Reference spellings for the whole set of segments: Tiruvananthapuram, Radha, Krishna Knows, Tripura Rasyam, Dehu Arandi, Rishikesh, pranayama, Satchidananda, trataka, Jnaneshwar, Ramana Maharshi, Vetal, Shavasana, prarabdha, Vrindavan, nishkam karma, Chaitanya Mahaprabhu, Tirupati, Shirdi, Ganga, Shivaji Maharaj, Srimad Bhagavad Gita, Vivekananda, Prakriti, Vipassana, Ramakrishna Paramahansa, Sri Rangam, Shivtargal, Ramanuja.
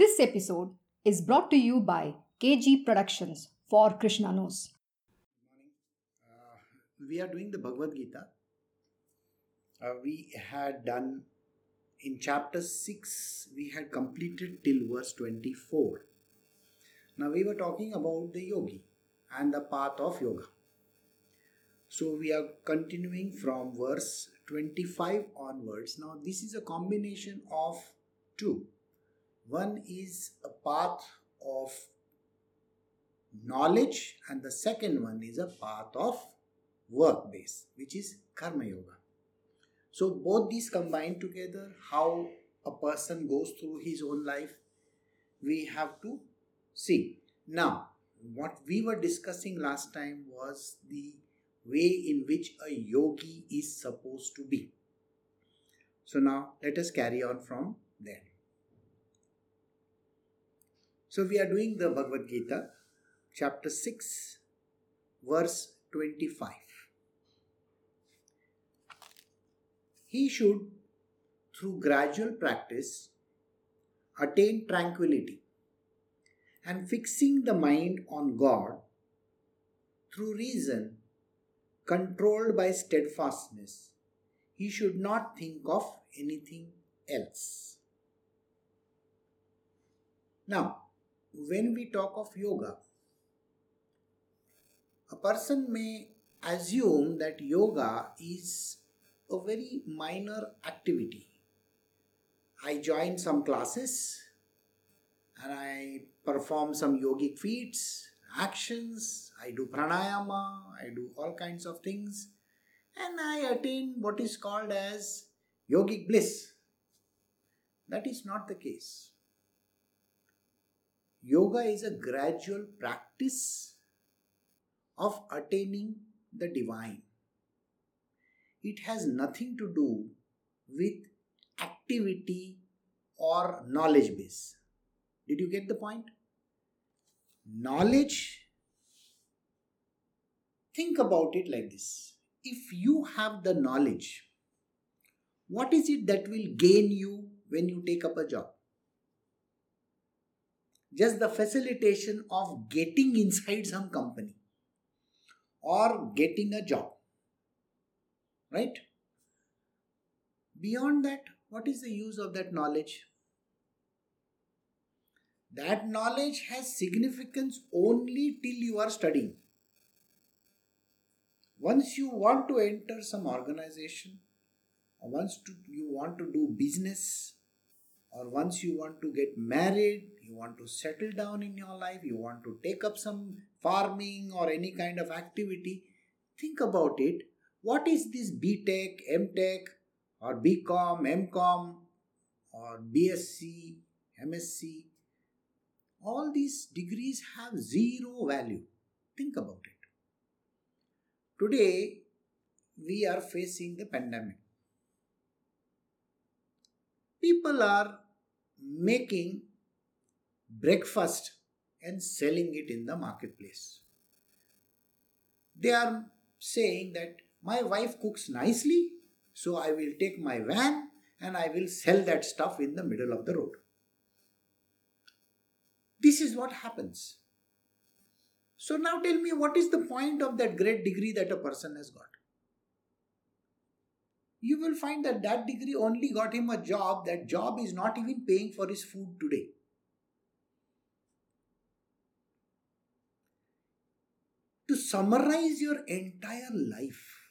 This episode is brought to you by KG Productions for Krishna Knows. We are doing the Bhagavad Gita. We had done in chapter 6, we had completed till verse 24. Now we were talking about the yogi and the path of yoga. So we are continuing from verse 25 onwards. Now this is a combination of two. One is a path of knowledge and the second one is a path of work base, which is karma yoga. So both these combined together, how a person goes through his own life, we have to see. Now, what we were discussing last time was the way in which a yogi is supposed to be. So now, let us carry on from there. So we are doing the Bhagavad Gita, chapter 6, verse 25. He should, through gradual practice, attain tranquility and fixing the mind on God, through reason, controlled by steadfastness, he should not think of anything else. Now, when we talk of yoga, a person may assume that yoga is a very minor activity. I join some classes and I perform some yogic feats, actions, I do pranayama, I do all kinds of things and I attain what is called as yogic bliss. That is not the case. Yoga is a gradual practice of attaining the divine. It has nothing to do with activity or knowledge base. Did you get the point? Knowledge, think about it like this. If you have the knowledge, what is it that will gain you when you take up a job? Just the facilitation of getting inside some company or getting a job. Right? Beyond that, what is the use of that knowledge? That knowledge has significance only till you are studying. Once you want to enter some organization, or you want to do business, or once you want to get married, you want to settle down in your life, you want to take up some farming or any kind of activity, think about it. What is this B.Tech, M.Tech or B.Com, M.Com or B.Sc, M.Sc? All these degrees have zero value. Think about it. Today, we are facing the pandemic. People are making breakfast and selling it in the marketplace. They are saying that my wife cooks nicely, so I will take my van and I will sell that stuff in the middle of the road. This is what happens. So now tell me, what is the point of that great degree that a person has got? You will find that that degree only got him a job. That job is not even paying for his food today. To summarize your entire life,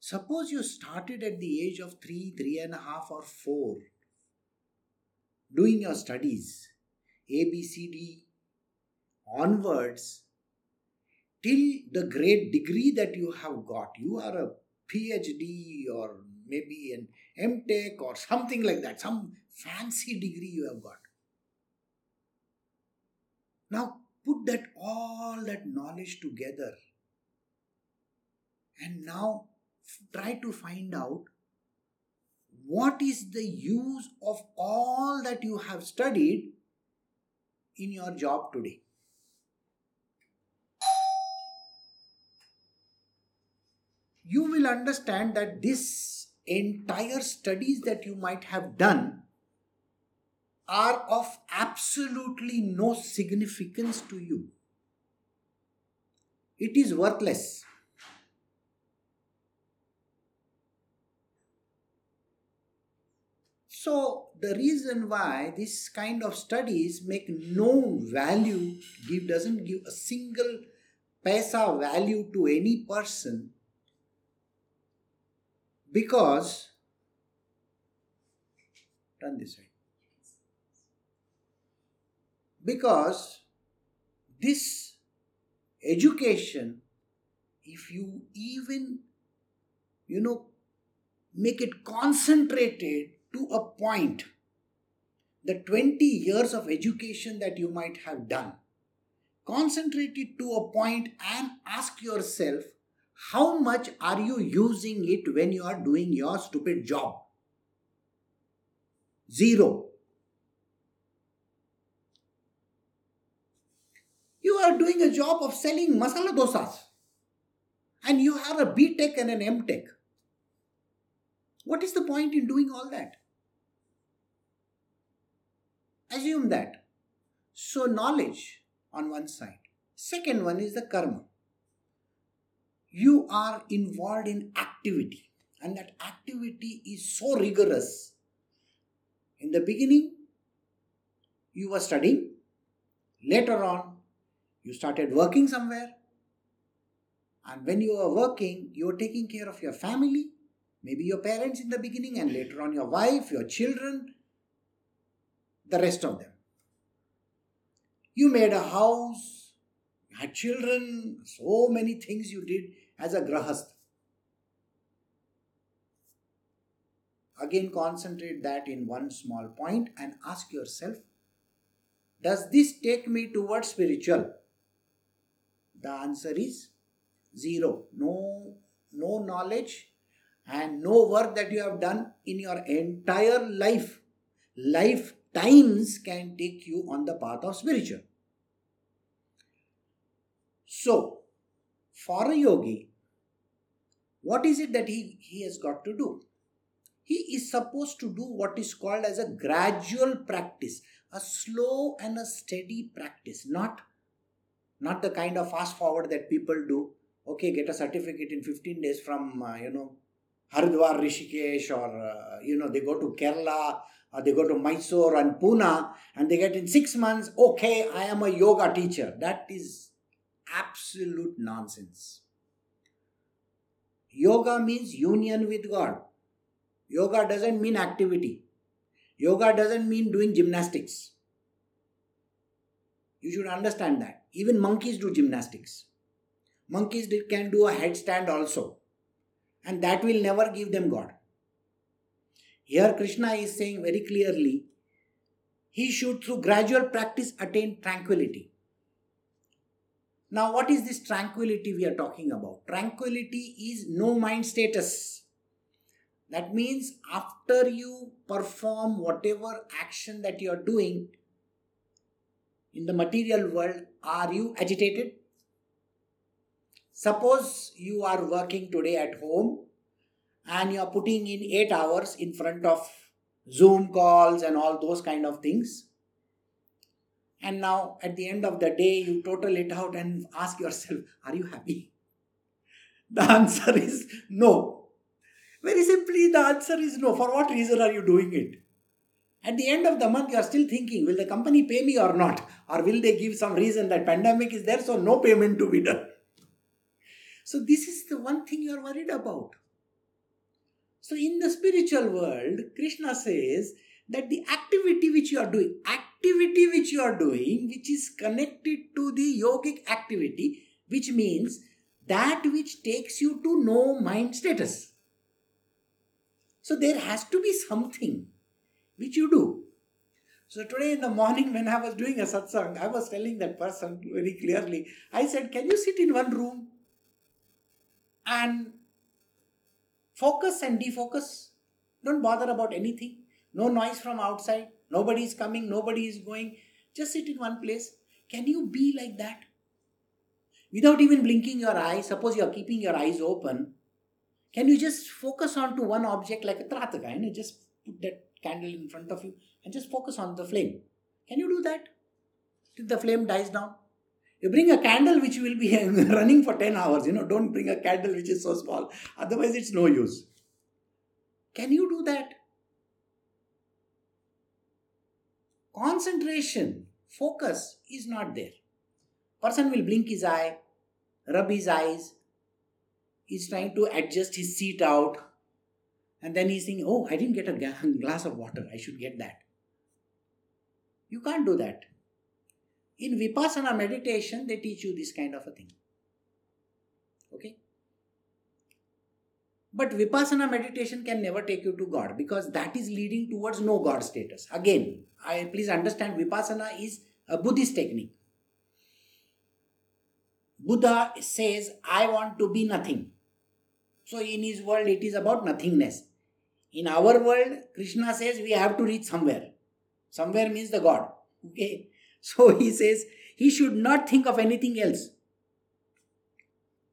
suppose you started at the age of 3, 3.5 or 4, doing your studies, A, B, C, D, onwards, till the great degree that you have got. You are a PhD or maybe an M.Tech or something like that, some fancy degree you have got. Now put that all that knowledge together and now try to find out what is the use of all that you have studied in your job today. You will understand that this entire studies that you might have done are of absolutely no significance to you. It is worthless. So the reason why this kind of studies make no value, doesn't give a single paisa value to any person, because turn this way. Because this education, if you even, make it concentrated to a point, the 20 years of education that you might have done, concentrate it to a point and ask yourself, how much are you using it when you are doing your stupid job? 0. You are doing a job of selling masala dosas and you have a B.Tech and an M.Tech. What is the point in doing all that? Assume that. So knowledge on one side. Second one is the karma. You are involved in activity, and that activity is so rigorous. In the beginning, you were studying. Later on, you started working somewhere, and when you were working, you were taking care of your family, maybe your parents in the beginning, and later on your wife, your children, the rest of them. You made a house, you had children, so many things you did as a grahastha. Again, concentrate that in one small point and ask yourself, does this take me towards spiritual? The answer is 0. No knowledge and no work that you have done in your entire life. Lifetimes can take you on the path of spiritual. So, for a yogi, what is it that he has got to do? He is supposed to do what is called as a gradual practice, a slow and a steady practice, not the kind of fast forward that people do. Okay, get a certificate in 15 days from, Haridwar, Rishikesh, or, they go to Kerala, or they go to Mysore and Pune, and they get in 6 months, okay, I am a yoga teacher. That is absolute nonsense. Yoga means union with God. Yoga doesn't mean activity. Yoga doesn't mean doing gymnastics. You should understand that. Even monkeys do gymnastics. Monkeys can do a headstand also. And that will never give them God. Here Krishna is saying very clearly, he should through gradual practice attain tranquility. Now what is this tranquility we are talking about? Tranquility is no mind status. That means after you perform whatever action that you are doing in the material world, are you agitated? Suppose you are working today at home and you are putting in 8 hours in front of Zoom calls and all those kind of things. And now at the end of the day, you total it out and ask yourself, are you happy? The answer is no. Very simply, the answer is no. For what reason are you doing it? At the end of the month, you are still thinking, will the company pay me or not? Or will they give some reason that pandemic is there, so no payment to be done? So this is the one thing you are worried about. So in the spiritual world, Krishna says that the activity which you are doing, which is connected to the yogic activity, which means that which takes you to no mind status. So there has to be something which you do. So today in the morning when I was doing a satsang, I was telling that person very clearly, I said, can you sit in one room and focus and defocus? Don't bother about anything. No noise from outside. Nobody is coming. Nobody is going. Just sit in one place. Can you be like that? Without even blinking your eyes, suppose you are keeping your eyes open, can you just focus on to one object like a trataka? Just put that candle in front of you and just focus on the flame. Can you do that? Till the flame dies down. You bring a candle which will be running for 10 hours. Don't bring a candle which is so small. Otherwise, it's no use. Can you do that? Concentration, focus is not there. Person will blink his eye, rub his eyes. He's trying to adjust his seat out. And then he's thinking, oh, I didn't get a glass of water. I should get that. You can't do that. In Vipassana meditation, they teach you this kind of a thing. Okay? But Vipassana meditation can never take you to God, because that is leading towards no God status. Again, please understand, Vipassana is a Buddhist technique. Buddha says, I want to be nothing. So in his world, it is about nothingness. In our world, Krishna says we have to reach somewhere. Somewhere means the God. Okay? So he says he should not think of anything else.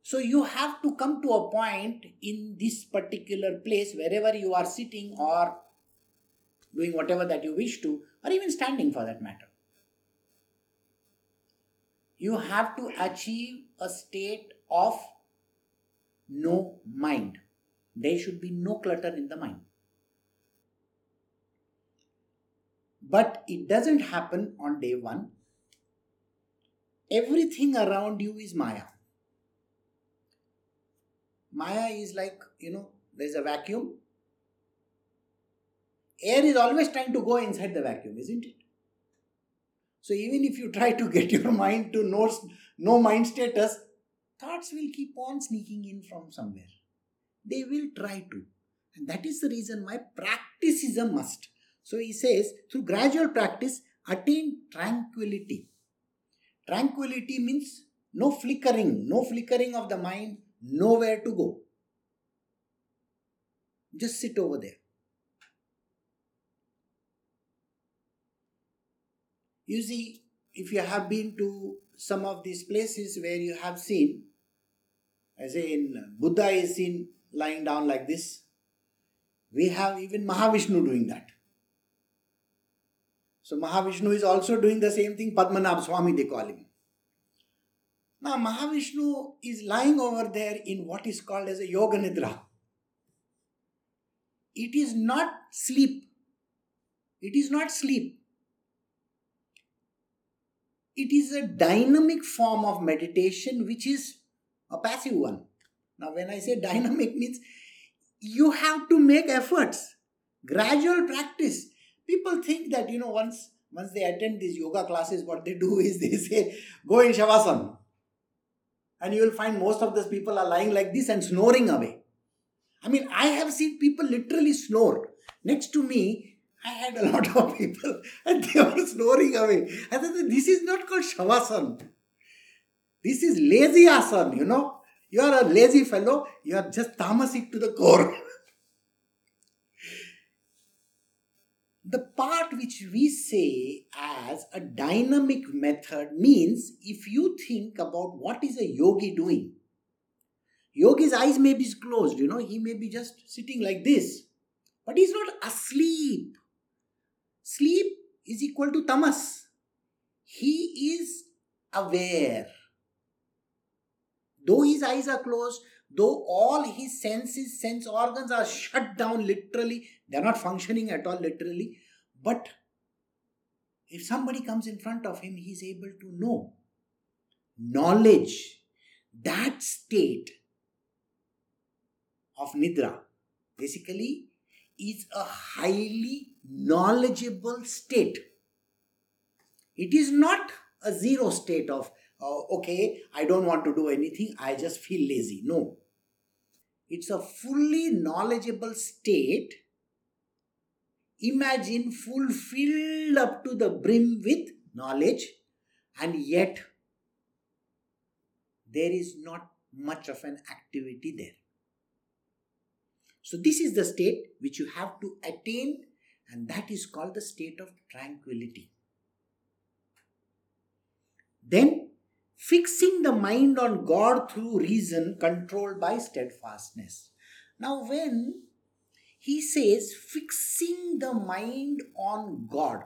So you have to come to a point in this particular place, wherever you are sitting or doing whatever that you wish to, or even standing for that matter. You have to achieve a state of no mind. There should be no clutter in the mind. But it doesn't happen on day one. Everything around you is Maya. Maya is like, there's a vacuum. Air is always trying to go inside the vacuum, isn't it? So even if you try to get your mind to no mind status, thoughts will keep on sneaking in from somewhere. They will try to. And that is the reason why practice is a must. So he says, through gradual practice, attain tranquility. Tranquility means no flickering of the mind, nowhere to go. Just sit over there. You see, if you have been to some of these places where you have seen, as in Buddha is seen lying down like this, we have even Mahavishnu doing that. So Mahavishnu is also doing the same thing, Padmanabh Swami they call him. Now Mahavishnu is lying over there in what is called as a yoga nidra. It is not sleep. It is not sleep. It is a dynamic form of meditation which is a passive one. Now when I say dynamic means you have to make efforts. Gradual practice. People think that, once they attend these yoga classes, what they do is they say, go in Shavasana. And you will find most of those people are lying like this and snoring away. I have seen people literally snore. Next to me, I had a lot of people and they were snoring away. I said, this is not called Shavasana. This is lazy asana, You are a lazy fellow. You are just tamasic to the core. The part which we say as a dynamic method means, if you think about what is a yogi doing. Yogi's eyes may be closed, He may be just sitting like this. But he's not asleep. Sleep is equal to tamas. He is aware. Though his eyes are closed, though all his senses, sense organs are shut down literally, they are not functioning at all literally, but if somebody comes in front of him, he is able to know. Knowledge, that state of nidra basically is a highly knowledgeable state. It is not a zero state of I don't want to do anything, I just feel lazy. No. It's a fully knowledgeable state. Imagine fulfilled up to the brim with knowledge, and yet there is not much of an activity there. So this is the state which you have to attain, and that is called the state of tranquility. Then, fixing the mind on God through reason controlled by steadfastness. Now when he says, fixing the mind on God.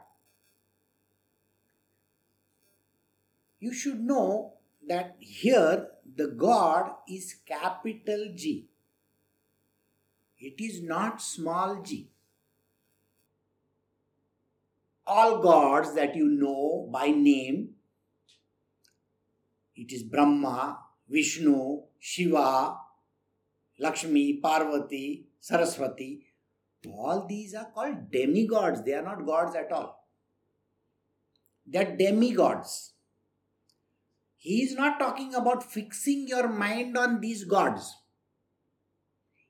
You should know that here the God is capital G. It is not small g. All gods that you know by name, it is Brahma, Vishnu, Shiva, Lakshmi, Parvati, Saraswati, all these are called demigods. They are not gods at all. They are demigods. He is not talking about fixing your mind on these gods.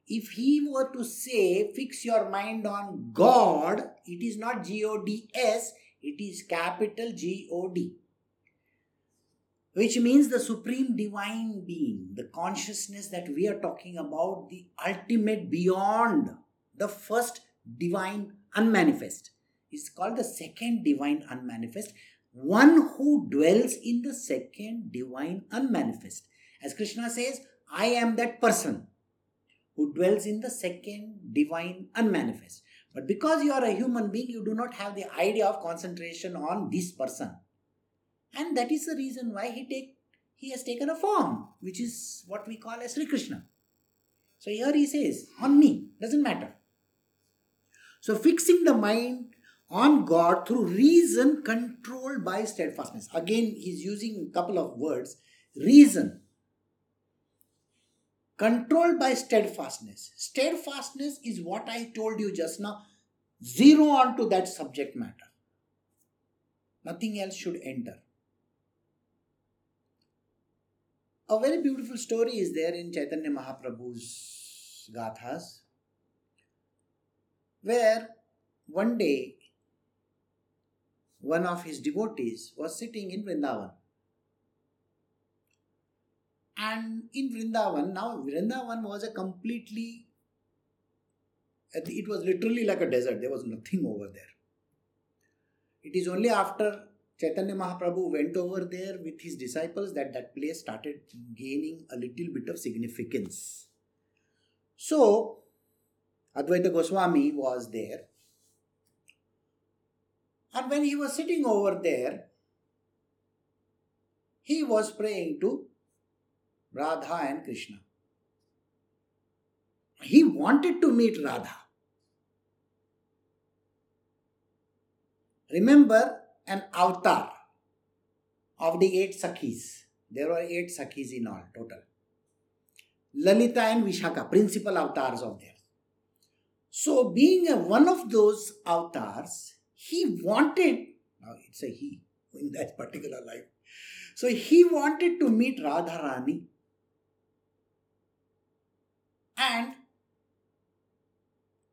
If he were to say, fix your mind on God, it is not G-O-D-S, it is capital G-O-D. Which means the supreme divine being, the consciousness that we are talking about, the ultimate beyond, the first divine unmanifest. It's called the second divine unmanifest. One who dwells in the second divine unmanifest. As Krishna says, I am that person who dwells in the second divine unmanifest. But because you are a human being, you do not have the idea of concentration on this person. And that is the reason why he has taken a form, which is what we call as Sri Krishna. So here he says, on me, doesn't matter. So fixing the mind on God through reason controlled by steadfastness. Again, he's using a couple of words. Reason. Controlled by steadfastness. Steadfastness is what I told you just now. Zero onto that subject matter. Nothing else should enter. A very beautiful story is there in Chaitanya Mahaprabhu's Gathas, where one day one of his devotees was sitting in Vrindavan. And in Vrindavan, now Vrindavan was it was literally like a desert. There was nothing over there. It is only after Chaitanya Mahaprabhu went over there with his disciples that place started gaining a little bit of significance. So, Advaita Goswami was there. And when he was sitting over there, he was praying to Radha and Krishna. He wanted to meet Radha. Remember an avatar of the 8 Sakhis. There were 8 Sakhis in all, total. Lalita and Vishaka, principal avatars of theirs. So being one of those avatars, he wanted, now it's a he in that particular life. So he wanted to meet Radharani. And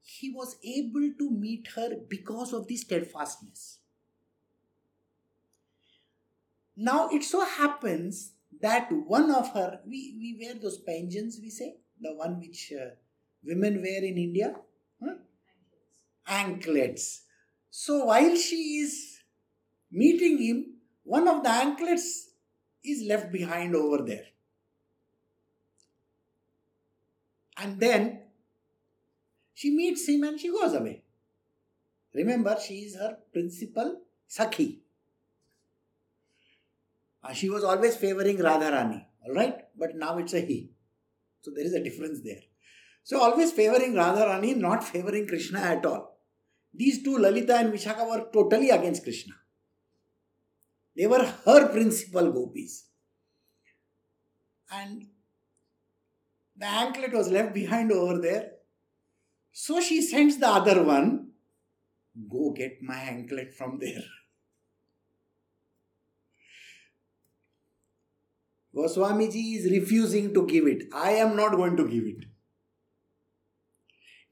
he was able to meet her because of the steadfastness. Now it so happens that one of her, we wear those pensions, we say, the one which women wear in India. Huh? Anklets. So while she is meeting him, one of the anklets is left behind over there. And then she meets him and she goes away. Remember, she is her principal Sakhi. She was always favoring Radharani, alright? But now it's a he. So there is a difference there. So always favoring Radharani, not favoring Krishna at all. These two, Lalita and Vishaka, were totally against Krishna. They were her principal gopis. And the anklet was left behind over there. So she sends the other one, go get my anklet from there. Goswamiji is refusing to give it. I am not going to give it.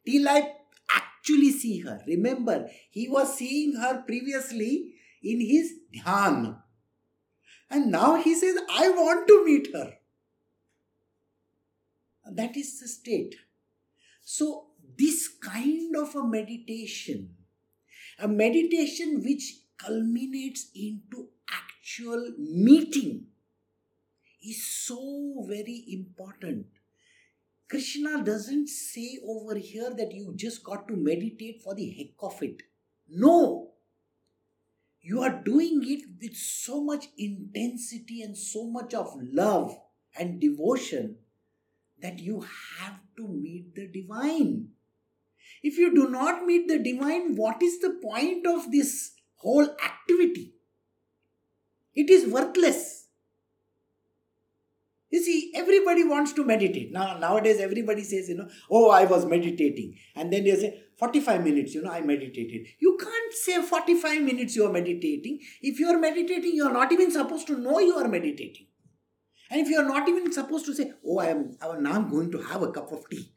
Till I actually see her. Remember, he was seeing her previously in his dhyan. And now he says, I want to meet her. That is the state. So this kind of a meditation which culminates into actual meeting, is so very important. Krishna doesn't say over here that you just got to meditate for the heck of it. No! You are doing it with so much intensity and so much of love and devotion that you have to meet the divine. If you do not meet the divine, what is the point of this whole activity? It is worthless. You see, everybody wants to meditate. Nowadays, everybody says, oh, I was meditating. And then they say, 45 minutes, I meditated. You can't say 45 minutes you are meditating. If you are meditating, you are not even supposed to know you are meditating. And if you are not even supposed to say, oh, now I'm going to have a cup of tea.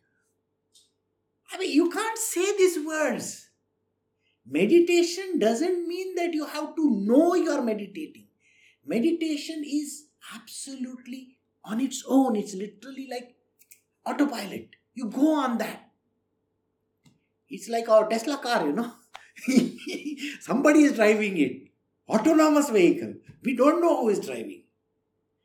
I mean, you can't say these words. Meditation doesn't mean that you have to know you're meditating. Meditation is absolutely on its own. It's literally like autopilot. You go on that. It's like our Tesla car, Somebody is driving it. Autonomous vehicle. We don't know who is driving.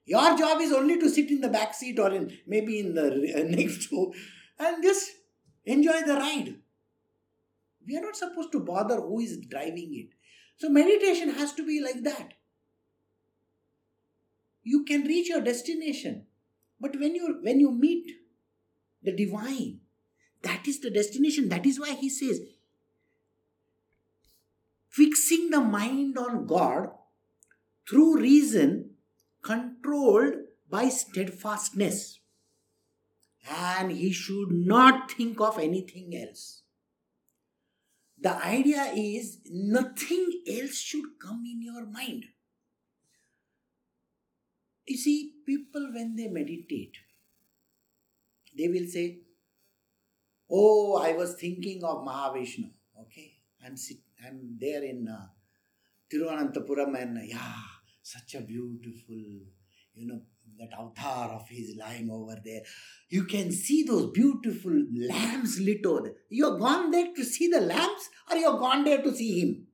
Your job is only to sit in the back seat or maybe in the next row and just enjoy the ride. We are not supposed to bother who is driving it. So meditation has to be like that. You can reach your destination. But when you meet the divine, that is the destination. That is why he says, fixing the mind on God through reason controlled by steadfastness. And he should not think of anything else. The idea is nothing else should come in your mind. You see, people when they meditate, they will say, oh, I was thinking of Mahavishnu. Okay, I'm there in Tiruvananthapuram and such a beautiful, that avatar of his lying over there. You can see those beautiful lamps lit over there. You're gone there to see the lamps or you're gone there to see him?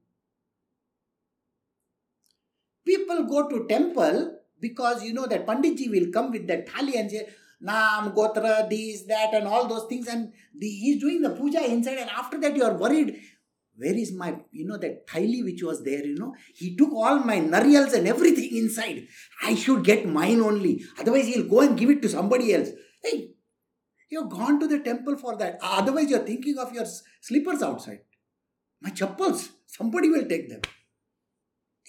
People go to temple because that Panditji will come with that thali and say, Naam, Gotra, this, that and all those things, and he's doing the puja inside, and after that you're worried. Where is my, that thaili which was there, He took all my nariyals and everything inside. I should get mine only. Otherwise, he'll go and give it to somebody else. Hey, you've gone to the temple for that. Otherwise, you're thinking of your slippers outside. My chappals, somebody will take them.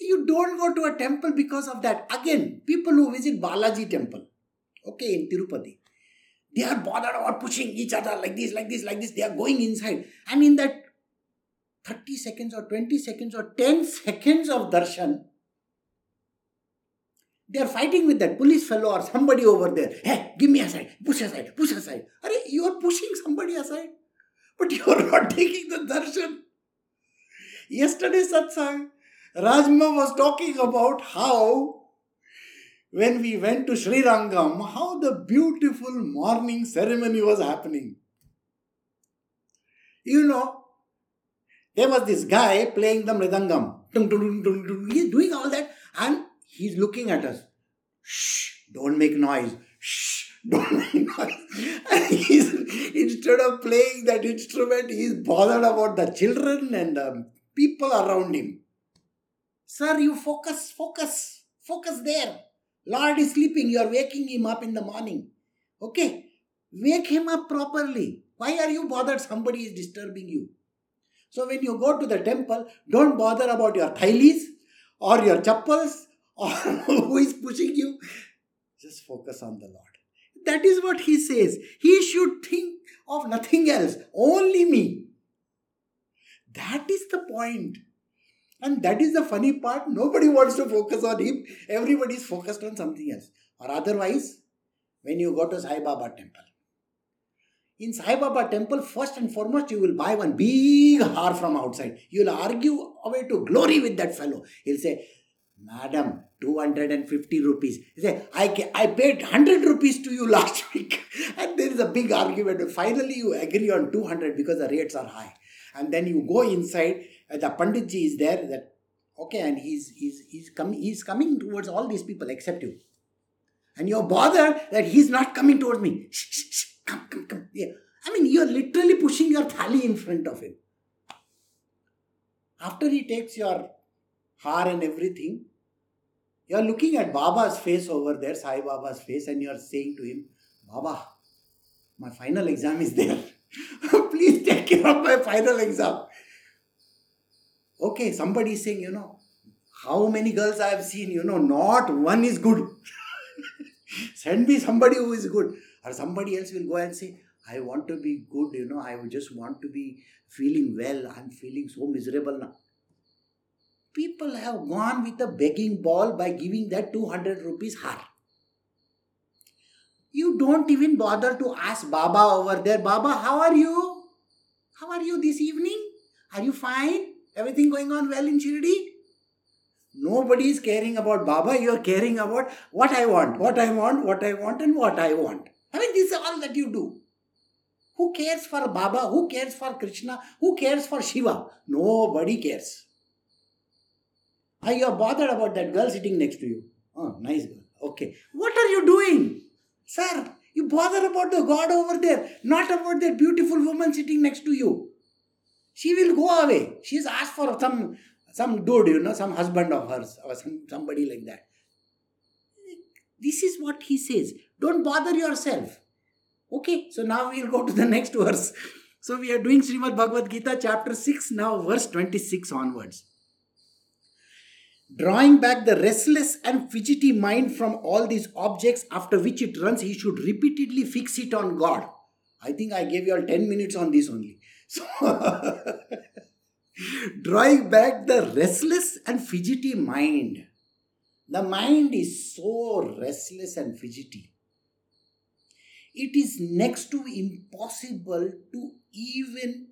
You don't go to a temple because of that. Again, people who visit Balaji temple, okay, in Tirupati, they are bothered about pushing each other like this. They are going inside. I mean that 30 seconds or 20 seconds or 10 seconds of darshan, they are fighting with that police fellow or somebody over there. Hey, give me aside, push aside. You are pushing somebody aside, but you are not taking the darshan. Yesterday satsang, Rajma was talking about how when we went to Sri Rangam, how the beautiful morning ceremony was happening. There was this guy playing the mridangam. He's doing all that and he's looking at us. Shh, don't make noise. Shh, don't make noise. And instead of playing that instrument, he's bothered about the children and the people around him. Sir, you focus there. Lord is sleeping. You are waking him up in the morning. Okay, wake him up properly. Why are you bothered? Somebody is disturbing you. So when you go to the temple, don't bother about your thailis or your chappals or who is pushing you. Just focus on the Lord. That is what he says. He should think of nothing else, only me. That is the point. And that is the funny part. Nobody wants to focus on him. Everybody is focused on something else. Or otherwise, when you go to Sai Baba temple, in Sai Baba temple, first and foremost, you will buy one big har from outside. You will argue away to glory with that fellow. He'll say, Madam, 250 rupees. He'll say, I paid 100 rupees to you last week. And there is a big argument. Finally, you agree on 200 because the rates are high. And then you go inside. The Panditji is there. And he's coming towards all these people except you. And you're bothered that he's not coming towards me. Shh, shh, shh. come, come, come. Yeah. I mean, you are literally pushing your thali in front of him. After he takes your har and everything, you are looking at Baba's face over there, Sai Baba's face, and you are saying to him, Baba, my final exam is there. Please take care of my final exam. Okay, somebody is saying, how many girls I have seen, not one is good. Send me somebody who is good. Or somebody else will go and say, I want to be good, I just want to be feeling well. I'm feeling so miserable now. People have gone with a begging ball by giving that 200 rupees har. You don't even bother to ask Baba over there, Baba, how are you? How are you this evening? Are you fine? Everything going on well in Shirdi? Nobody is caring about Baba. You are caring about what I want. I mean, this is all that you do. Who cares for Baba? Who cares for Krishna? Who cares for Shiva? Nobody cares. Are you bothered about that girl sitting next to you? Oh, nice girl. Okay. What are you doing? Sir, you bother about the God over there, not about that beautiful woman sitting next to you. She will go away. She's asked for some dude, some husband of hers or somebody like that. This is what he says. Don't bother yourself. Okay, so now we'll go to the next verse. So we are doing Srimad Bhagavad Gita chapter 6 now, verse 26 onwards. Drawing back the restless and fidgety mind from all these objects after which it runs, he should repeatedly fix it on God. I think I gave you all 10 minutes on this only. So, drawing back the restless and fidgety mind. The mind is so restless and fidgety. It is next to impossible to even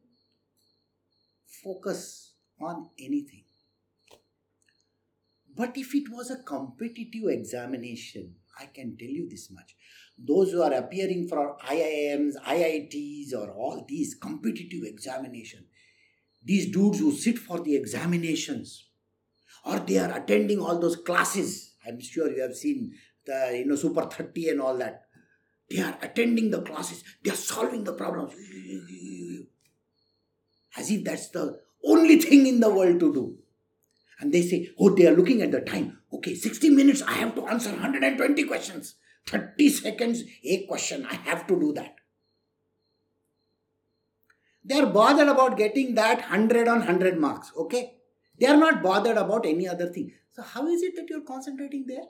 focus on anything. But if it was a competitive examination, I can tell you this much. Those who are appearing for IIMs, IITs or all these competitive examinations, these dudes who sit for the examinations or they are attending all those classes, I'm sure you have seen the Super 30 and all that. They are attending the classes, they are solving the problems. As if that's the only thing in the world to do. And they say, oh, they are looking at the time. Okay, 60 minutes, I have to answer 120 questions. 30 seconds, a question, I have to do that. They are bothered about getting that 100 on 100 marks, okay? They are not bothered about any other thing. So how is it that you are concentrating there?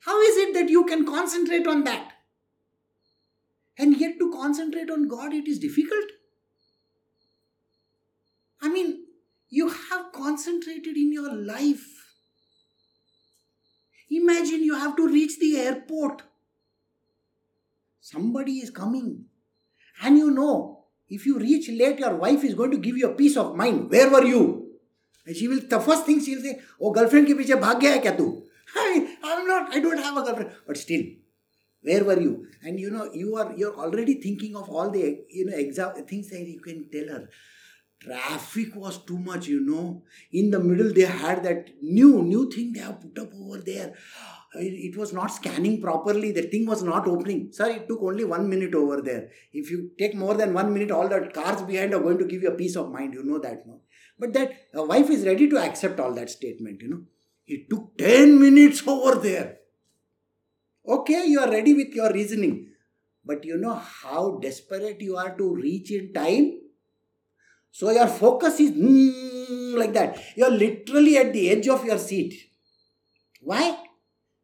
How is it that you can concentrate on that? And yet to concentrate on God, it is difficult. I mean, you have concentrated in your life. Imagine you have to reach the airport. Somebody is coming. And if you reach late, your wife is going to give you a peace of mind. Where were you? And the first thing she will say, oh, girlfriend ke piche bhag gaya hai kya tu? I don't have a girlfriend. But still, where were you? And you're already thinking of all the, things that you can tell her. Traffic was too much, In the middle, they had that new thing they have put up over there. It was not scanning properly. The thing was not opening. Sir, it took only 1 minute over there. If you take more than 1 minute, all the cars behind are going to give you a peace of mind. You know that, no? But that wife is ready to accept all that statement, It took 10 minutes over there. Okay, you are ready with your reasoning. But you know how desperate you are to reach in time? So your focus is like that. You are literally at the edge of your seat. Why?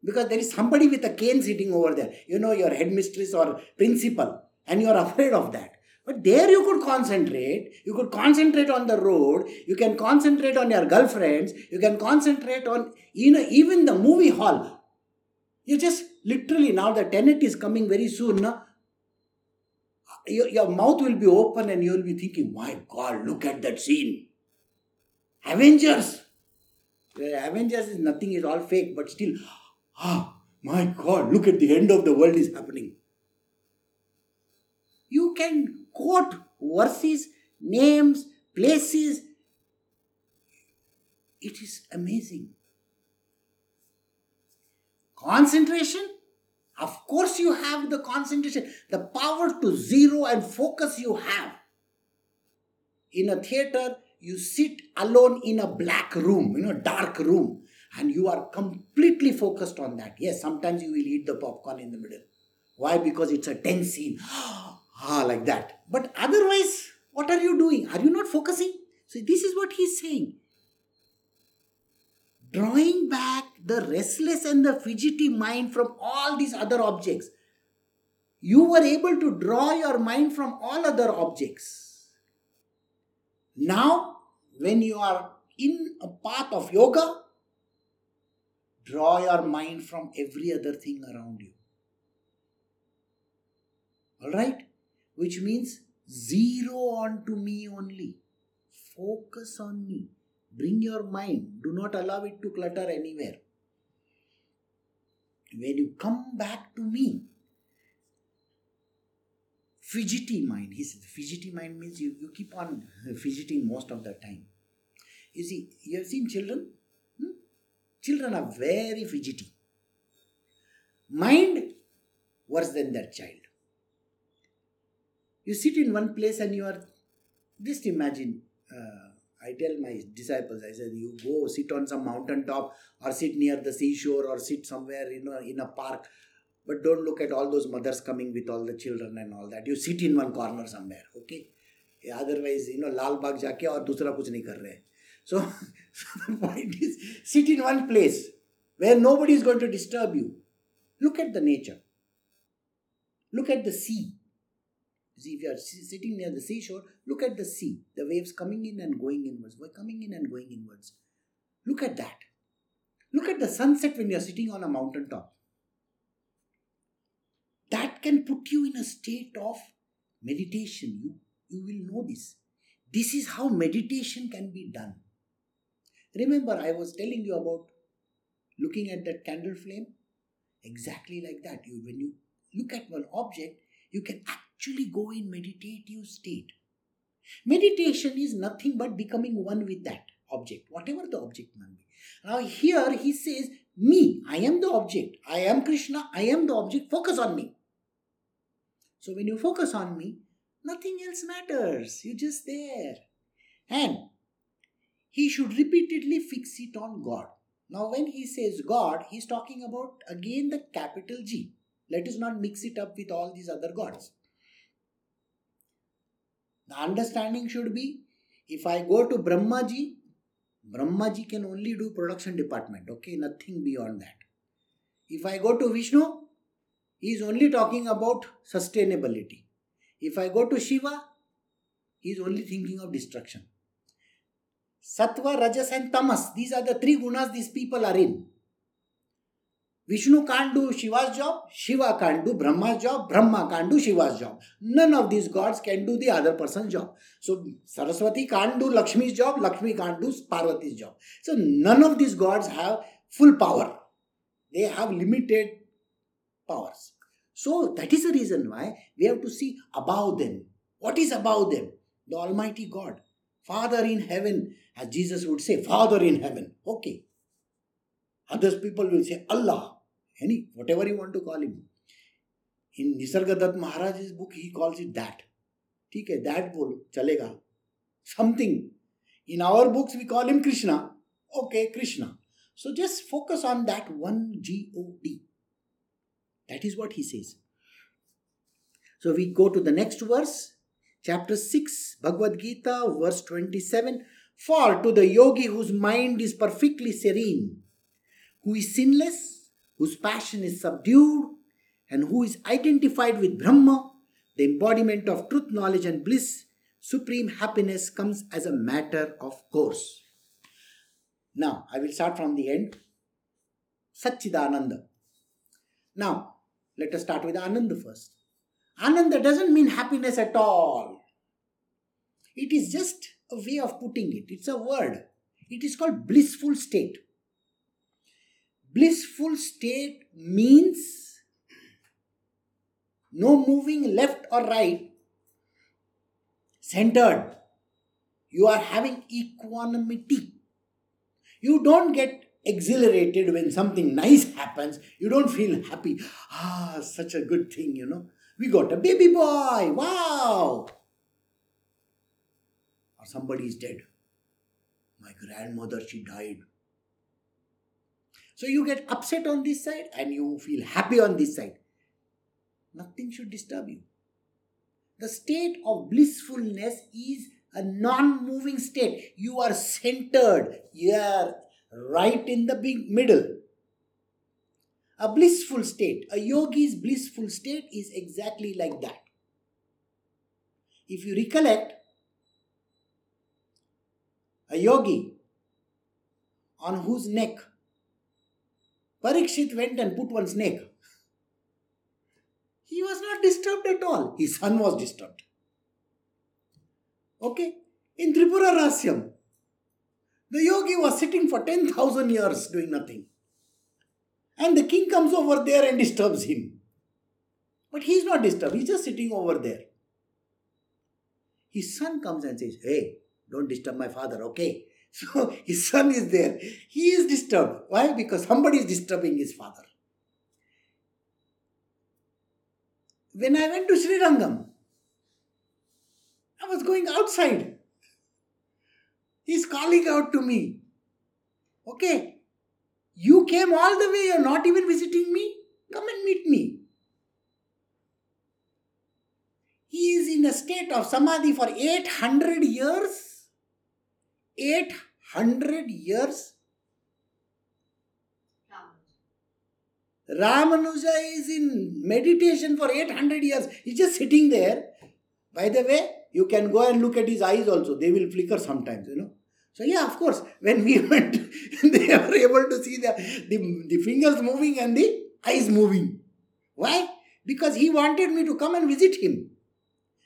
Because there is somebody with a cane sitting over there. Your headmistress or principal. And you are afraid of that. But there you could concentrate. You could concentrate on the road. You can concentrate on your girlfriends. You can concentrate on even the movie hall. You just literally, now the Tenet is coming very soon. No? Your mouth will be open and you will be thinking, my God, look at that scene. Avengers. Avengers is nothing, it's all fake. But still, my God, look at the end of the world is happening. You can quote verses, names, places. It is amazing. Concentration? Of course you have the concentration, the power to zero and focus you have. In a theater, you sit alone in a black room, dark room, and you are completely focused on that. Yes, sometimes you will eat the popcorn in the middle. Why? Because it's a tense scene. Like that. But otherwise, what are you doing? Are you not focusing? So this is what he's saying. Drawing back the restless and the fidgety mind from all these other objects. You were able to draw your mind from all other objects. Now, when you are in a path of yoga, draw your mind from every other thing around you. Alright? Which means zero on to me only. Focus on me. Bring your mind. Do not allow it to clutter anywhere. When you come back to me, fidgety mind. He says fidgety mind means you keep on fidgeting most of the time. You see, you have seen children? Children are very fidgety. Mind worse than their child. You sit in one place and you are, just imagine, I tell my disciples, I said, you go sit on some mountain top or sit near the seashore or sit somewhere, in a park. But don't look at all those mothers coming with all the children and all that. You sit in one corner somewhere, okay? Otherwise, Lal Bagh jaake aur dusra kuch nahi kar rahe. So the point is, sit in one place where nobody is going to disturb you. Look at the nature. Look at the sea. See, if you are sitting near the seashore, look at the sea. The waves coming in and going inwards. Look at that. Look at the sunset when you are sitting on a mountaintop. That can put you in a state of meditation. You will know this. This is how meditation can be done. Remember, I was telling you about looking at that candle flame. Exactly like that. When you look at one object, you can actually go in meditative state. Meditation is nothing but becoming one with that object, whatever the object might be. Now here he says, me, I am the object. I am Krishna, I am the object. Focus on me. So when you focus on me, nothing else matters. You're just there. And he should repeatedly fix it on God. Now when he says God, he's talking about again the capital G. Let us not mix it up with all these other gods. The understanding should be, if I go to Brahmaji, Brahmaji can only do production department, okay? Nothing beyond that. If I go to Vishnu, he is only talking about sustainability. If I go to Shiva, he is only thinking of destruction. Sattva, Rajas and Tamas, these are the three gunas these people are in. Vishnu can't do Shiva's job, Shiva can't do Brahma's job, Brahma can't do Shiva's job. None of these gods can do the other person's job. So Saraswati can't do Lakshmi's job, Lakshmi can't do Parvati's job. So none of these gods have full power. They have limited powers. So that is the reason why we have to see above them. What is above them? The Almighty God. Father in heaven, as Jesus would say, Father in heaven. Okay. Others people will say Allah, whatever you want to call him. In Nisargadatta Maharaj's book, he calls it that. Okay, that bol chalega. Something. In our books, we call him Krishna. Okay, Krishna. So just focus on that one God. That is what he says. So we go to the next verse. Chapter 6, Bhagavad Gita, verse 27. For to the yogi whose mind is perfectly serene, who is sinless, whose passion is subdued, and who is identified with Brahma, the embodiment of truth, knowledge, and bliss, supreme happiness comes as a matter of course. Now, I will start from the end. Satchidananda. Now, let us start with Ananda first. Ananda doesn't mean happiness at all. It is just a way of putting it. It's a word. It is called blissful state. Blissful state means no moving left or right, centered. You are having equanimity. You don't get exhilarated when something nice happens. You don't feel happy. Ah, such a good thing, you know. We got a baby boy. Wow. Or somebody is dead. My grandmother, she died. So you get upset on this side and you feel happy on this side. Nothing should disturb you. The state of blissfulness is a non-moving state. You are centered. You are right in the middle. A blissful state, a yogi's blissful state is exactly like that. If you recollect, a yogi on whose neck Parikshit went and put one snake. He was not disturbed at all. His son was disturbed. Okay? In Tripura Rasyam, the yogi was sitting for 10,000 years doing nothing. And the king comes over there and disturbs him. But he's not disturbed. He's just sitting over there. His son comes and says, "Hey, don't disturb my father, okay?" So his son is there. He is disturbed. Why? Because somebody is disturbing his father. When I went to Sri Rangam, I was going outside. He's calling out to me. "Okay, you came all the way, you're not even visiting me? Come and meet me." He is in a state of samadhi for 800 years. 800 years. Ramanuja is in meditation for 800 years. He's just sitting there. By the way, you can go and look at his eyes also. They will flicker sometimes, you know. So yeah, of course, when we went, they were able to see the fingers moving and the eyes moving. Why? Because he wanted me to come and visit him.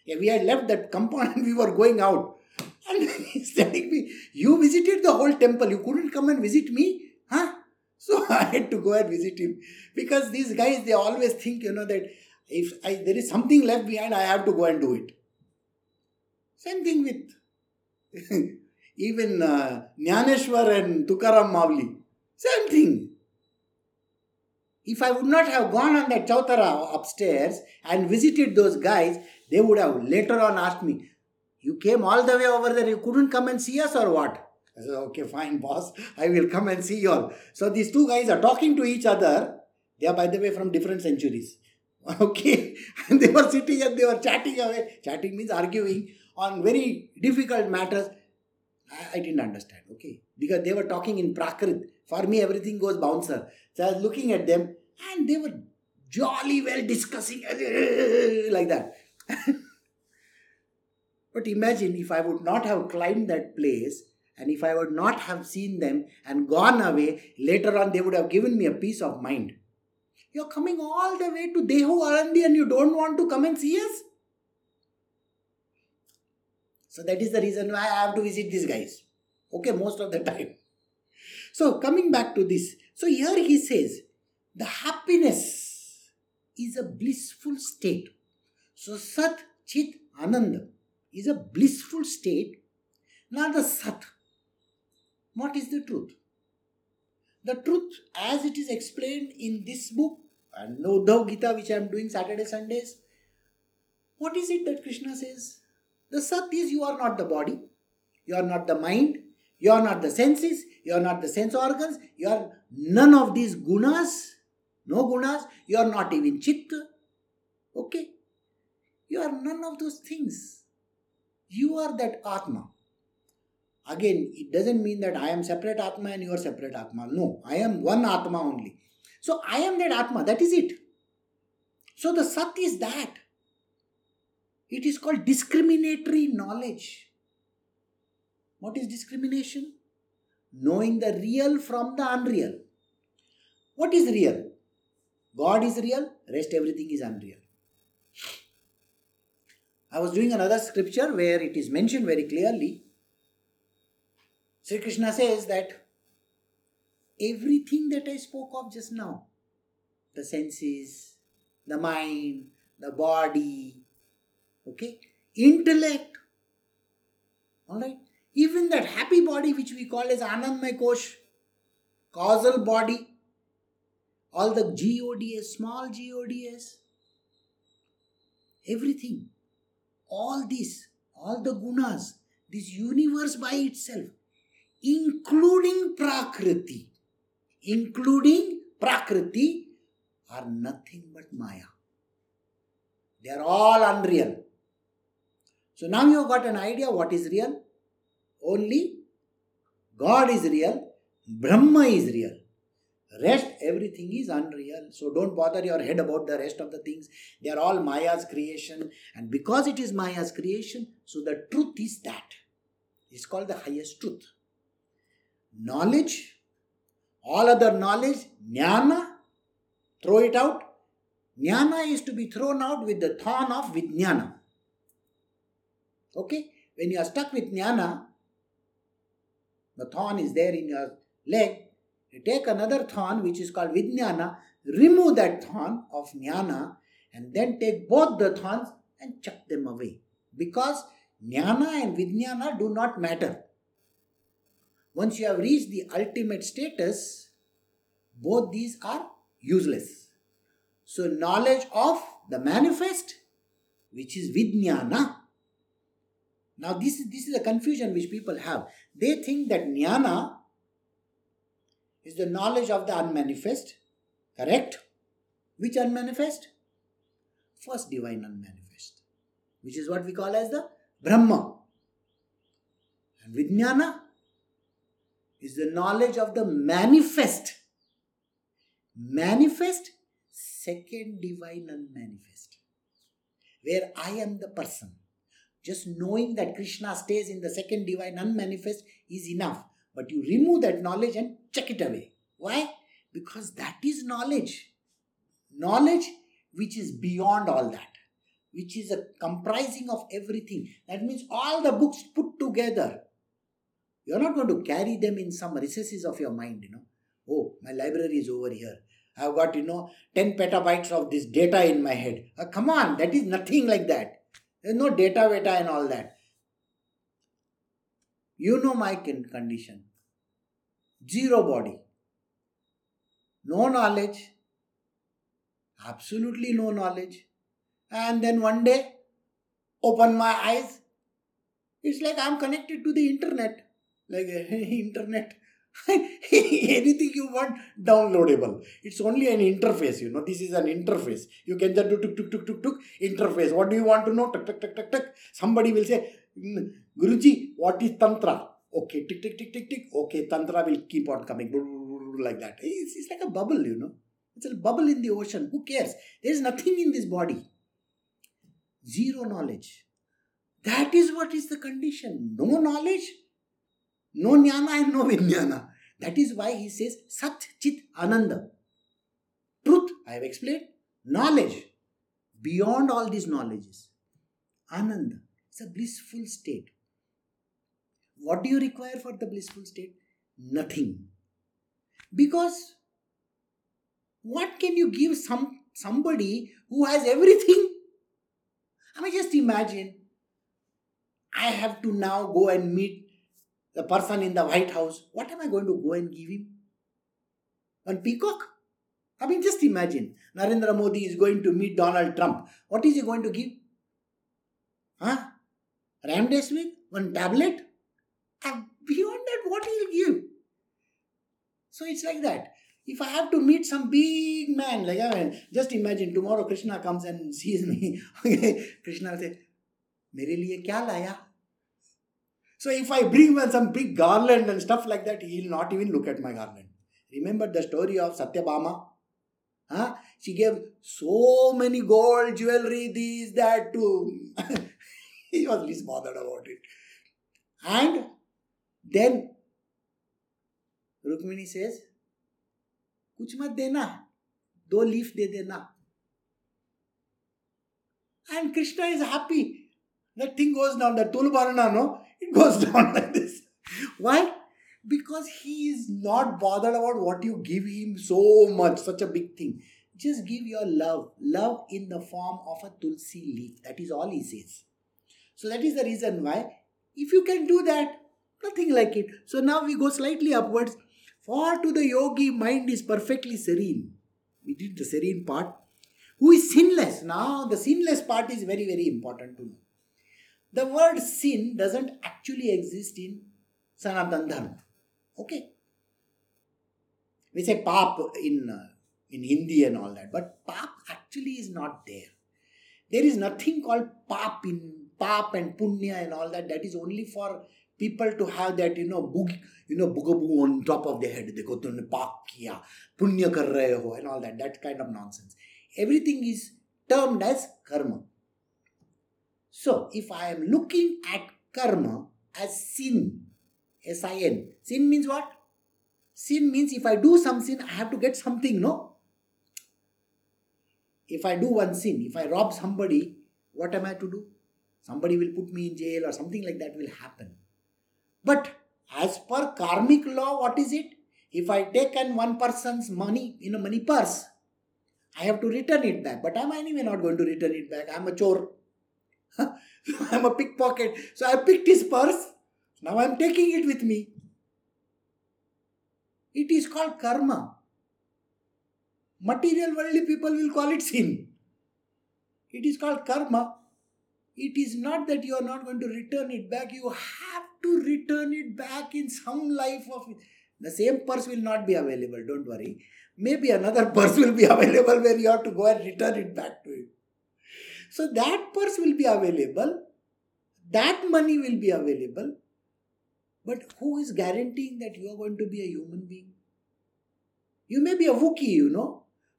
Yeah, we had left that compound and we were going out. And he's telling me, "You visited the whole temple, you couldn't come and visit me? Huh?" So I had to go and visit him. Because these guys, they always think, you know, that if there is something left behind, I have to go and do it. Same thing with even Jnaneshwar and Tukaram Mavli. Same thing. If I would not have gone on that Chautara upstairs and visited those guys, they would have later on asked me, "You came all the way over there, you couldn't come and see us or what?" I said, "Okay, fine, boss. I will come and see you all." So these two guys are talking to each other. They are, by the way, from different centuries. Okay. And they were sitting and they were chatting away. Chatting means arguing on very difficult matters. I didn't understand. Okay. Because they were talking in Prakrit. For me, everything goes bouncer. So I was looking at them and they were jolly well discussing like that. But imagine if I would not have climbed that place and if I would not have seen them and gone away, later on they would have given me a peace of mind. "You're coming all the way to Dehu Arandi and you don't want to come and see us?" So that is the reason why I have to visit these guys. Okay, most of the time. So coming back to this. So here he says, the happiness is a blissful state. So Sat Chit Ananda is a blissful state. Now the Sat, what is the truth? The truth as it is explained in this book, and Bhagavad Gita which I am doing Saturday, Sundays, what is it that Krishna says? The Sat is you are not the body, you are not the mind, you are not the senses, you are not the sense organs, you are none of these gunas, no gunas, you are not even chitta, okay? You are none of those things. You are that Atma. Again, it doesn't mean that I am separate Atma and you are separate Atma. No, I am one Atma only. So I am that Atma. That is it. So the Sat is that. It is called discriminatory knowledge. What is discrimination? Knowing the real from the unreal. What is real? God is real. Rest everything is unreal. I was doing another scripture where it is mentioned very clearly. Sri Krishna says that everything that I spoke of just now, the senses, the mind, the body, okay, intellect, alright, even that happy body which we call as Anandmaya Kosh, causal body, all the GODs, small GODs, everything, all this, all the gunas, this universe by itself, including Prakriti, are nothing but Maya. They are all unreal. So now you have got an idea what is real. Only God is real, Brahma is real. Rest, everything is unreal. So don't bother your head about the rest of the things. They are all Maya's creation. And because it is Maya's creation, so the truth is that. It's called the highest truth. Knowledge, all other knowledge, jnana, throw it out. Jnana is to be thrown out with the thorn of vijnana. Okay? When you are stuck with jnana, the thorn is there in your leg. You take another thorn which is called vijnana, remove that thorn of jnana and then take both the thorns and chuck them away. Because jnana and vijnana do not matter. Once you have reached the ultimate status, both these are useless. So knowledge of the manifest, which is vijnana. Now this is a confusion which people have. They think that jnana is the knowledge of the unmanifest. Correct? Which unmanifest? First divine unmanifest. Which is what we call as the Brahma. And vijnana is the knowledge of the manifest. Manifest, second divine unmanifest. Where I am the person. Just knowing that Krishna stays in the second divine unmanifest is enough. But you remove that knowledge and check it away. Why? Because that is knowledge. Knowledge which is beyond all that. Which is a comprising of everything. That means all the books put together. You are not going to carry them in some recesses of your mind, you know. Oh, my library is over here. I have got, 10 petabytes of this data in my head. Come on, that is nothing like that. There is no data and all that. You know my condition. Zero body. No knowledge. Absolutely no knowledge. And then one day, open my eyes. It's like I'm connected to the internet. Like internet. Anything you want, downloadable. It's only an interface, This is an interface. You can just do tuk, interface. What do you want to know? Tuk. Somebody will say, Guruji, what is Tantra? Okay, tick. Okay, Tantra will keep on coming. Like that. It's like a bubble, It's a bubble in the ocean. Who cares? There is nothing in this body. Zero knowledge. That is what is the condition. No knowledge. No jnana and no vijnana. That is why he says Sat Chit Ananda. Truth, I have explained. Knowledge. Beyond all these knowledges. Ananda. It's a blissful state. What do you require for the blissful state? Nothing. Because what can you give somebody who has everything? Just imagine. I have to now go and meet the person in the White House. What am I going to go and give him? One peacock? Just imagine. Narendra Modi is going to meet Donald Trump. What is he going to give? Remdesivir? One tablet? And beyond that, what will he give? So it's like that. If I have to meet some big man, just imagine tomorrow Krishna comes and sees me. Okay. Krishna will say, Mere liye kya laya? So if I bring some big garland and stuff like that, he will not even look at my garland. Remember the story of Satyabhama? She gave so many gold, jewelry, this, that, too. He was least bothered about it. And then Rukmini says, Kuch mat dena, 2 leaves de dena. And Krishna is happy. That thing goes down, the tulbarna, it goes down like this. Why? Because he is not bothered about what you give him so much, such a big thing. Just give your love. Love in the form of a tulsi leaf. That is all he says. So that is the reason why, if you can do that, nothing like it. So now we go slightly upwards. For to the yogi, mind is perfectly serene. We did the serene part. Who is sinless? Now, the sinless part is very, very important to know. The word sin doesn't actually exist in Sanatana Dharma. Okay? We say pap in Hindi and all that, but pap actually is not there. There is nothing called pap in pap and punya and all that. That is only for people to have that, bugaboo on top of their head. They go to pap kiya, punya kar rahe ho, and all that. That kind of nonsense. Everything is termed as karma. So, if I am looking at karma as sin, S-I-N. Sin means what? Sin means if I do some sin, I have to get something, no? If I do one sin, if I rob somebody, what am I to do? Somebody will put me in jail or something like that will happen. But as per karmic law, what is it? If I take one person's money in a money purse, I have to return it back. But I'm anyway not going to return it back. I'm a chore. I'm a pickpocket. So I picked his purse. Now I'm taking it with me. It is called karma. Material worldly people will call it sin. It is called karma. It is not that you are not going to return it back. You have to return it back in some life of it. The same purse will not be available, don't worry. Maybe another purse will be available where you have to go and return it back to it. So that purse will be available, that money will be available, but who is guaranteeing that you are going to be a human being? You may be a Wookiee,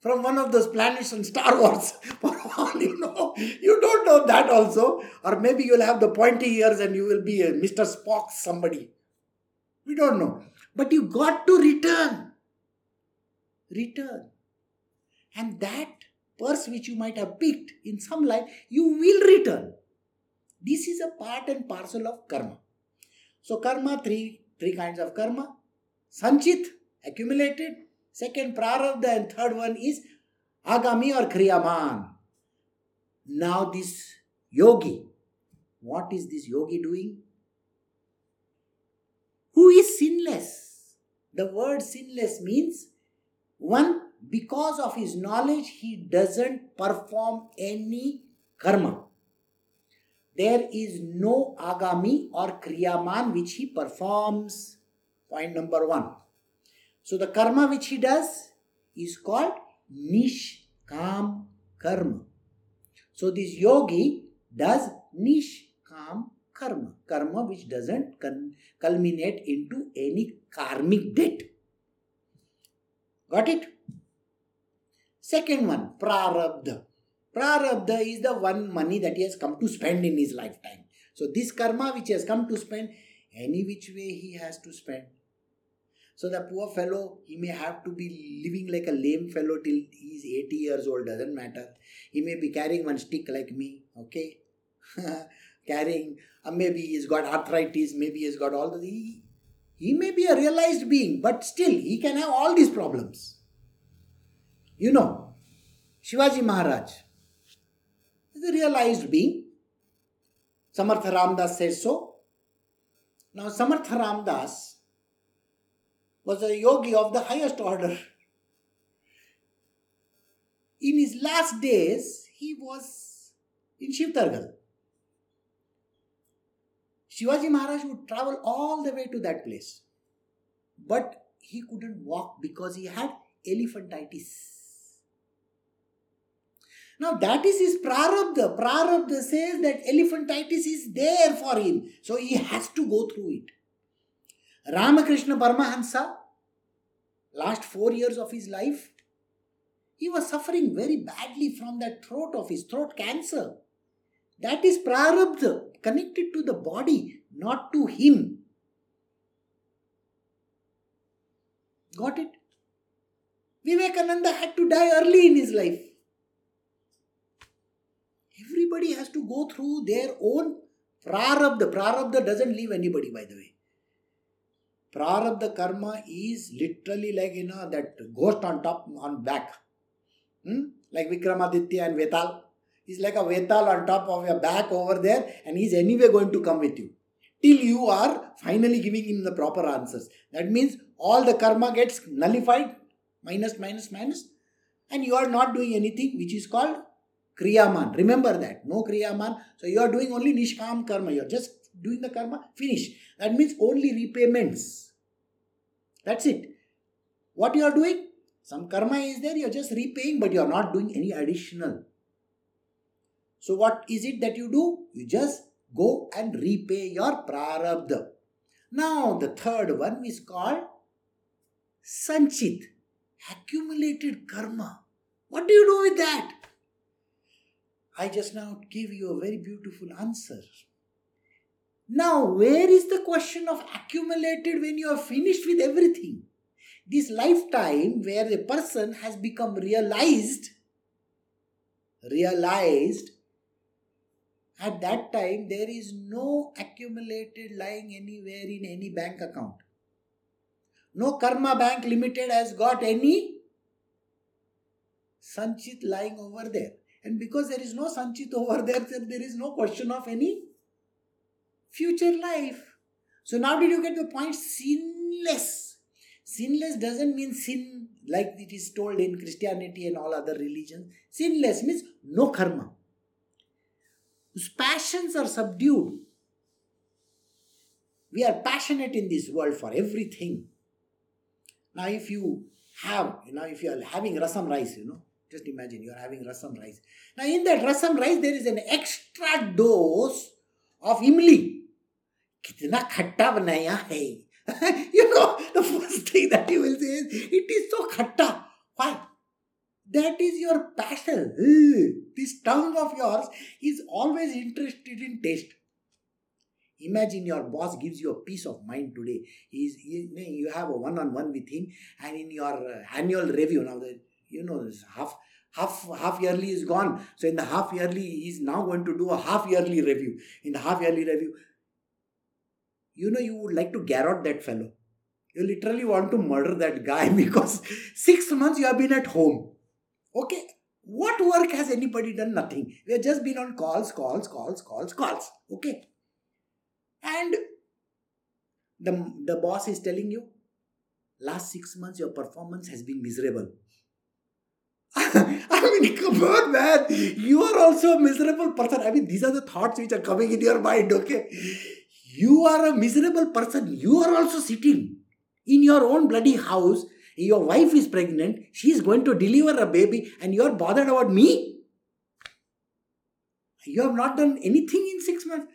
from one of those planets on Star Wars, for all you know. You don't know that also. Or maybe you'll have the pointy ears and you will be a Mr. Spock somebody. We don't know. But you got to return. Return. And that purse which you might have picked in some life, you will return. This is a part and parcel of karma. So karma, three kinds of karma. Sanchit, accumulated. Second, prarabdha. And third one is agami or kriyaman. Now this yogi, what is this yogi doing? Who is sinless? The word sinless means one, because of his knowledge, he doesn't perform any karma. There is no agami or kriyaman which he performs. Point number one. So the karma which he does is called nishkam karma. So this yogi does nishkam karma. Karma which doesn't culminate into any karmic debt. Got it? Second one, prarabdha. Prarabdha is the one money that he has come to spend in his lifetime. So this karma which he has come to spend, any which way he has to spend. So the poor fellow, he may have to be living like a lame fellow till he is 80 years old, doesn't matter. He may be carrying one stick like me, okay? Maybe he's got arthritis, maybe he's got all the... He may be a realized being, but still, he can have all these problems. You know, Shivaji Maharaj is a realized being. Samartha Ramdas says so. Now, Samartha Ramdas was a yogi of the highest order. In his last days, he was in Shivtargal. Shivaji Maharaj would travel all the way to that place. But he couldn't walk because he had elephantitis. Now that is his prarabdha. Prarabdha says that elephantitis is there for him. So he has to go through it. Ramakrishna Paramahansa, last 4 years of his life, he was suffering very badly from that throat of his throat cancer. That is prarabdha, connected to the body, not to him. Got it? Vivekananda had to die early in his life. Everybody has to go through their own prarabdha. Prarabdha doesn't leave anybody, by the way. Prarabdha karma is literally like, that ghost on top, on back. Like Vikramaditya and Vetal. He's like a Vetal on top of your back over there and he's anyway going to come with you. till you are finally giving him the proper answers. That means all the karma gets nullified, minus, and you are not doing anything which is called kriyaman. Remember that, no kriyaman. So you are doing only nishkam karma. You are just doing the karma, finish. That means only repayments. That's it. What you are doing? Some karma is there, you are just repaying, but you are not doing any additional. So what is it that you do? You just go and repay your prarabdha. Now the third one is called sanchit, accumulated karma. What do you do with that? I just now gave you a very beautiful answer. Now where is the question of accumulated when you are finished with everything? This lifetime where a person has become realized, at that time there is no accumulated lying anywhere in any bank account. No Karma Bank Limited has got any sanchit lying over there. And because there is no sanchit over there, there is no question of any future life. So now did you get the point? Sinless. Sinless doesn't mean sin like it is told in Christianity and all other religions. Sinless means no karma. Whose passions are subdued. We are passionate in this world for everything. Now if you are having rasam rice, just imagine you are having rasam rice. Now in that rasam rice, there is an extra dose of imli. Kitna khatta banaya hai. The first thing that you will say is, it is so khatta. Why? That is your passion. This tongue of yours is always interested in taste. Imagine your boss gives you a peace of mind today. You have a one-on-one with him, and in your annual review, now that half yearly is gone. So in the half yearly, he is now going to do a half yearly review. In the half yearly review, you would like to garrote that fellow. You literally want to murder that guy because 6 months you have been at home. Okay, what work has anybody done? Nothing. We have just been on calls. Okay. And the boss is telling you, last 6 months your performance has been miserable. I mean, come on, man. You are also a miserable person. I mean, these are the thoughts which are coming in your mind, okay? You are a miserable person. You are also sitting in your own bloody house. Your wife is pregnant, she is going to deliver a baby, and you are bothered about me? You have not done anything in 6 months.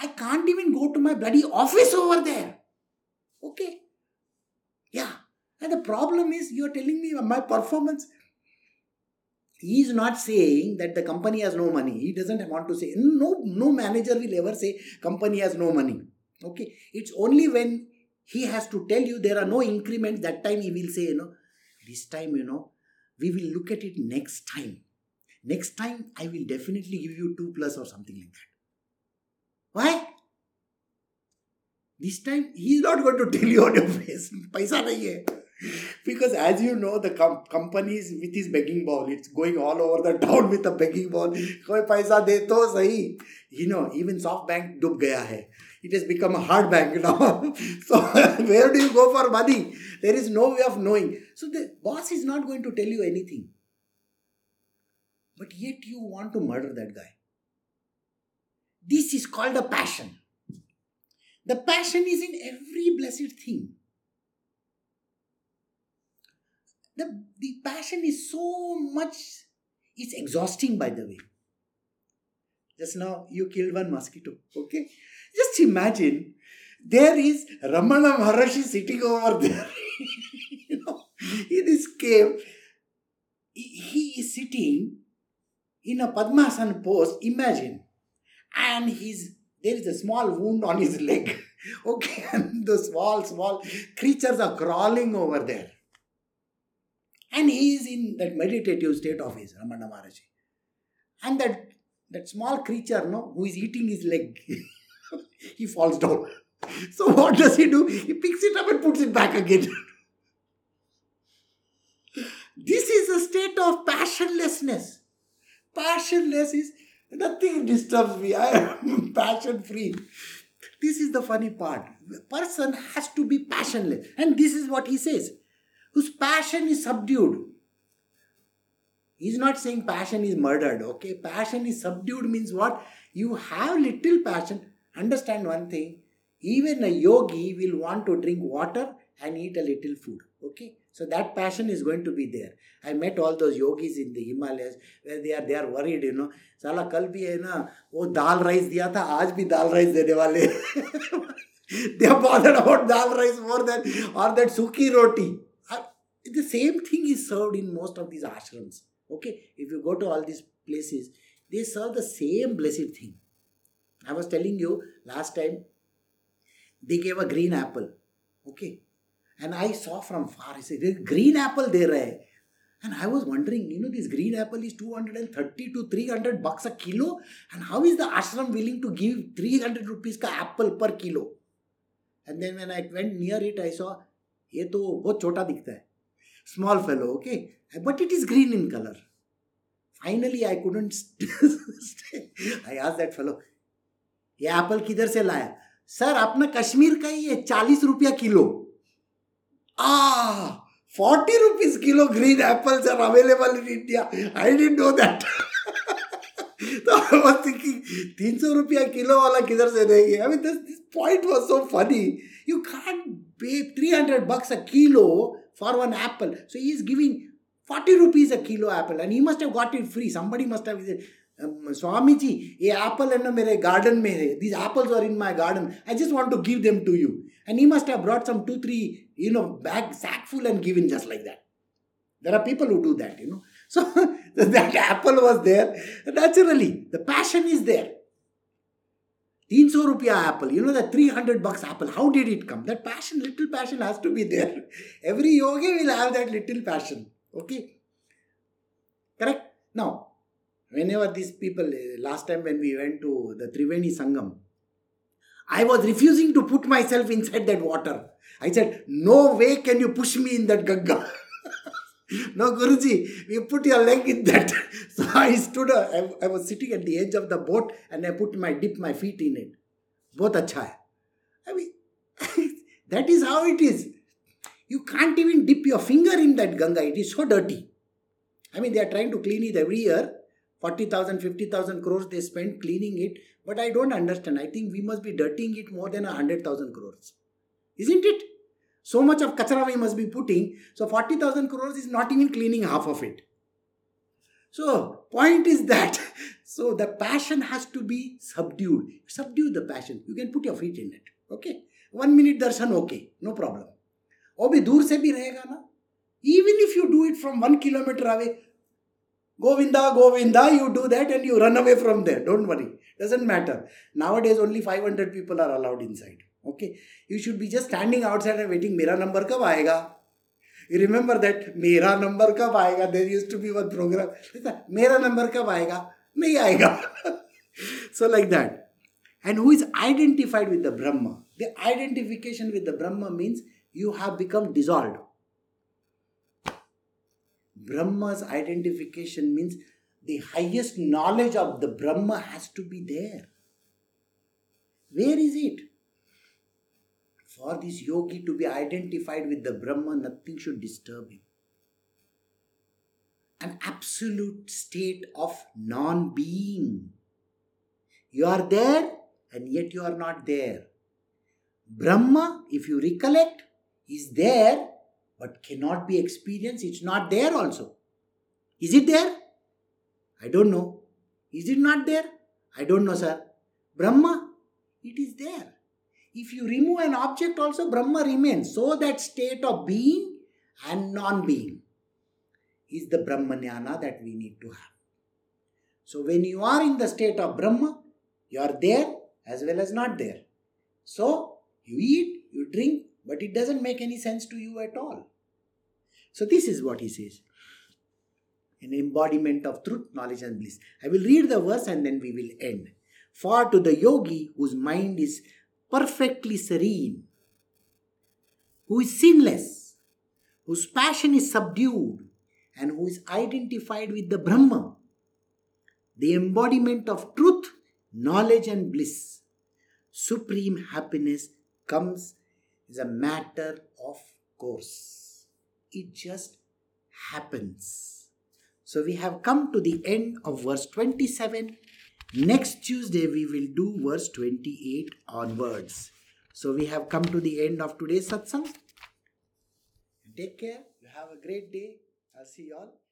I can't even go to my bloody office over there. Okay. Yeah. And the problem is, you are telling me my performance. He is not saying that the company has no money. He doesn't want to say. No manager will ever say company has no money. Okay. It's only when he has to tell you there are no increments. That time he will say, this time, we will look at it next time. Next time, I will definitely give you 2+ or something like that. Why? This time, he is not going to tell you on your face. Paisa nahi hai. Because as you know, the company is with his begging bowl. It's going all over the town with a begging bowl. Koi paisa de to sahi. Even SoftBank dub gaya hai. It has become a hard bank now. So where do you go for money? There is no way of knowing. So the boss is not going to tell you anything. But yet you want to murder that guy. This is called a passion. The passion is in every blessed thing. The passion is so much, it's exhausting, by the way. Just now, you killed one mosquito, okay? Just imagine, there is Ramana Maharshi sitting over there, in his cave. He is sitting in a Padmasana pose, imagine. And there is a small wound on his leg, okay? And the small creatures are crawling over there. And he is in that meditative state of his, Ramana Maharshi. And that small creature, who is eating his leg, he falls down. So what does he do? He picks it up and puts it back again. This is a state of passionlessness. Passionless is, nothing disturbs me. I am passion free. This is the funny part. The person has to be passionless. And this is what he says. Whose passion is subdued. He's not saying passion is murdered. Okay, passion is subdued means what? You have little passion. Understand one thing. Even a yogi will want to drink water and eat a little food. Okay, so that passion is going to be there. I met all those yogis in the Himalayas where they are worried, you know. Sala kal bhi hai na, wo dal rice diya tha, aaj bhi dal rice dene wale. They are bothered about dal rice more than or that suki roti. The same thing is served in most of these ashrams. Okay, if you go to all these places, they serve the same blessed thing. I was telling you last time, they gave a green apple. Okay. And I saw from far, I said, there's green apple there. And I was wondering, you know, this green apple is 230 to 300 bucks a kilo. And how is the ashram willing to give 300 rupees ka apple per kilo? And then when I went near it, I saw, ye to bahut chota dikhta hai. Small fellow, okay. But it is green in color. Finally, I couldn't stay. I asked that fellow, ye apple kidhar se laya? Sir, apna Kashmir ka hi hai, 40 rupiya kilo. Ah, 40 rupees kilo green apples are available in India. I didn't know that. So I was thinking, 300 rupiya kilo wala kidhar se denge? I mean, this point was so funny. You can't pay 300 bucks a kilo for one apple. So he is giving 40 rupees a kilo apple and he must have got it free. Somebody must have said, Swamiji, ye apple hai na mere garden mein hai. These apples are in my garden. I just want to give them to you. And he must have brought some 2-3, you know, bag, sack full and given just like that. There are people who do that, you know. So that apple was there. Naturally, the passion is there. 300 rupiah apple, you know, the 300 bucks apple. How did it come? That passion, little passion has to be there. Every yogi will have that little passion. Okay. Correct? Now, whenever these people, last time when we went to the Triveni Sangam, I was refusing to put myself inside that water. I said, no way can you push me in that Ganga. No, Guruji, you put your leg in that. So I stood, I was sitting at the edge of the boat and I dipped my feet in it. Bahut acha hai. I mean, that is how it is. You can't even dip your finger in that Ganga. It is so dirty. I mean, they are trying to clean it every year. 40,000, 50,000 crores they spent cleaning it. But I don't understand. I think we must be dirtying it more than 100,000 crores. Isn't it? So much of kachara we must be putting. So 40,000 crores is not even cleaning half of it. So point is that. So the passion has to be subdued. Subdue the passion. You can put your feet in it. Okay. 1 minute darshan, okay. No problem. Obhi dur se bhi rahega na. Even if you do it from 1 kilometer away, Govinda, Govinda, you do that and you run away from there. Don't worry. Doesn't matter. Nowadays only 500 people are allowed inside. Okay. You should be just standing outside and waiting. Mera number kab aayega? You remember that? Mera number kab aayega? There used to be one program. Mera number kab aayega? Nahi aayega. So like that. And who is identified with the Brahma? The identification with the Brahma means you have become dissolved. Brahma's identification means the highest knowledge of the Brahma has to be there. Where is it? For this yogi to be identified with the Brahma, nothing should disturb him. An absolute state of non-being. You are there and yet you are not there. Brahma, if you recollect, is there but cannot be experienced. It's not there also. Is it there? I don't know. Is it not there? I don't know, sir. Brahma, it is there. If you remove an object also, Brahma remains. So that state of being and non-being is the Brahmanyana that we need to have. So when you are in the state of Brahma, you are there as well as not there. So you eat, you drink, but it doesn't make any sense to you at all. So this is what he says. An embodiment of truth, knowledge and bliss. I will read the verse and then we will end. For to the yogi whose mind is perfectly serene, who is sinless, whose passion is subdued, and who is identified with the Brahma, the embodiment of truth, knowledge and bliss. supreme happiness comes as a matter of course. It just happens. So we have come to the end of verse 27. Next Tuesday we will do verse 28 onwards. So we have come to the end of today's satsang. Take care. You have a great day. I'll see you all.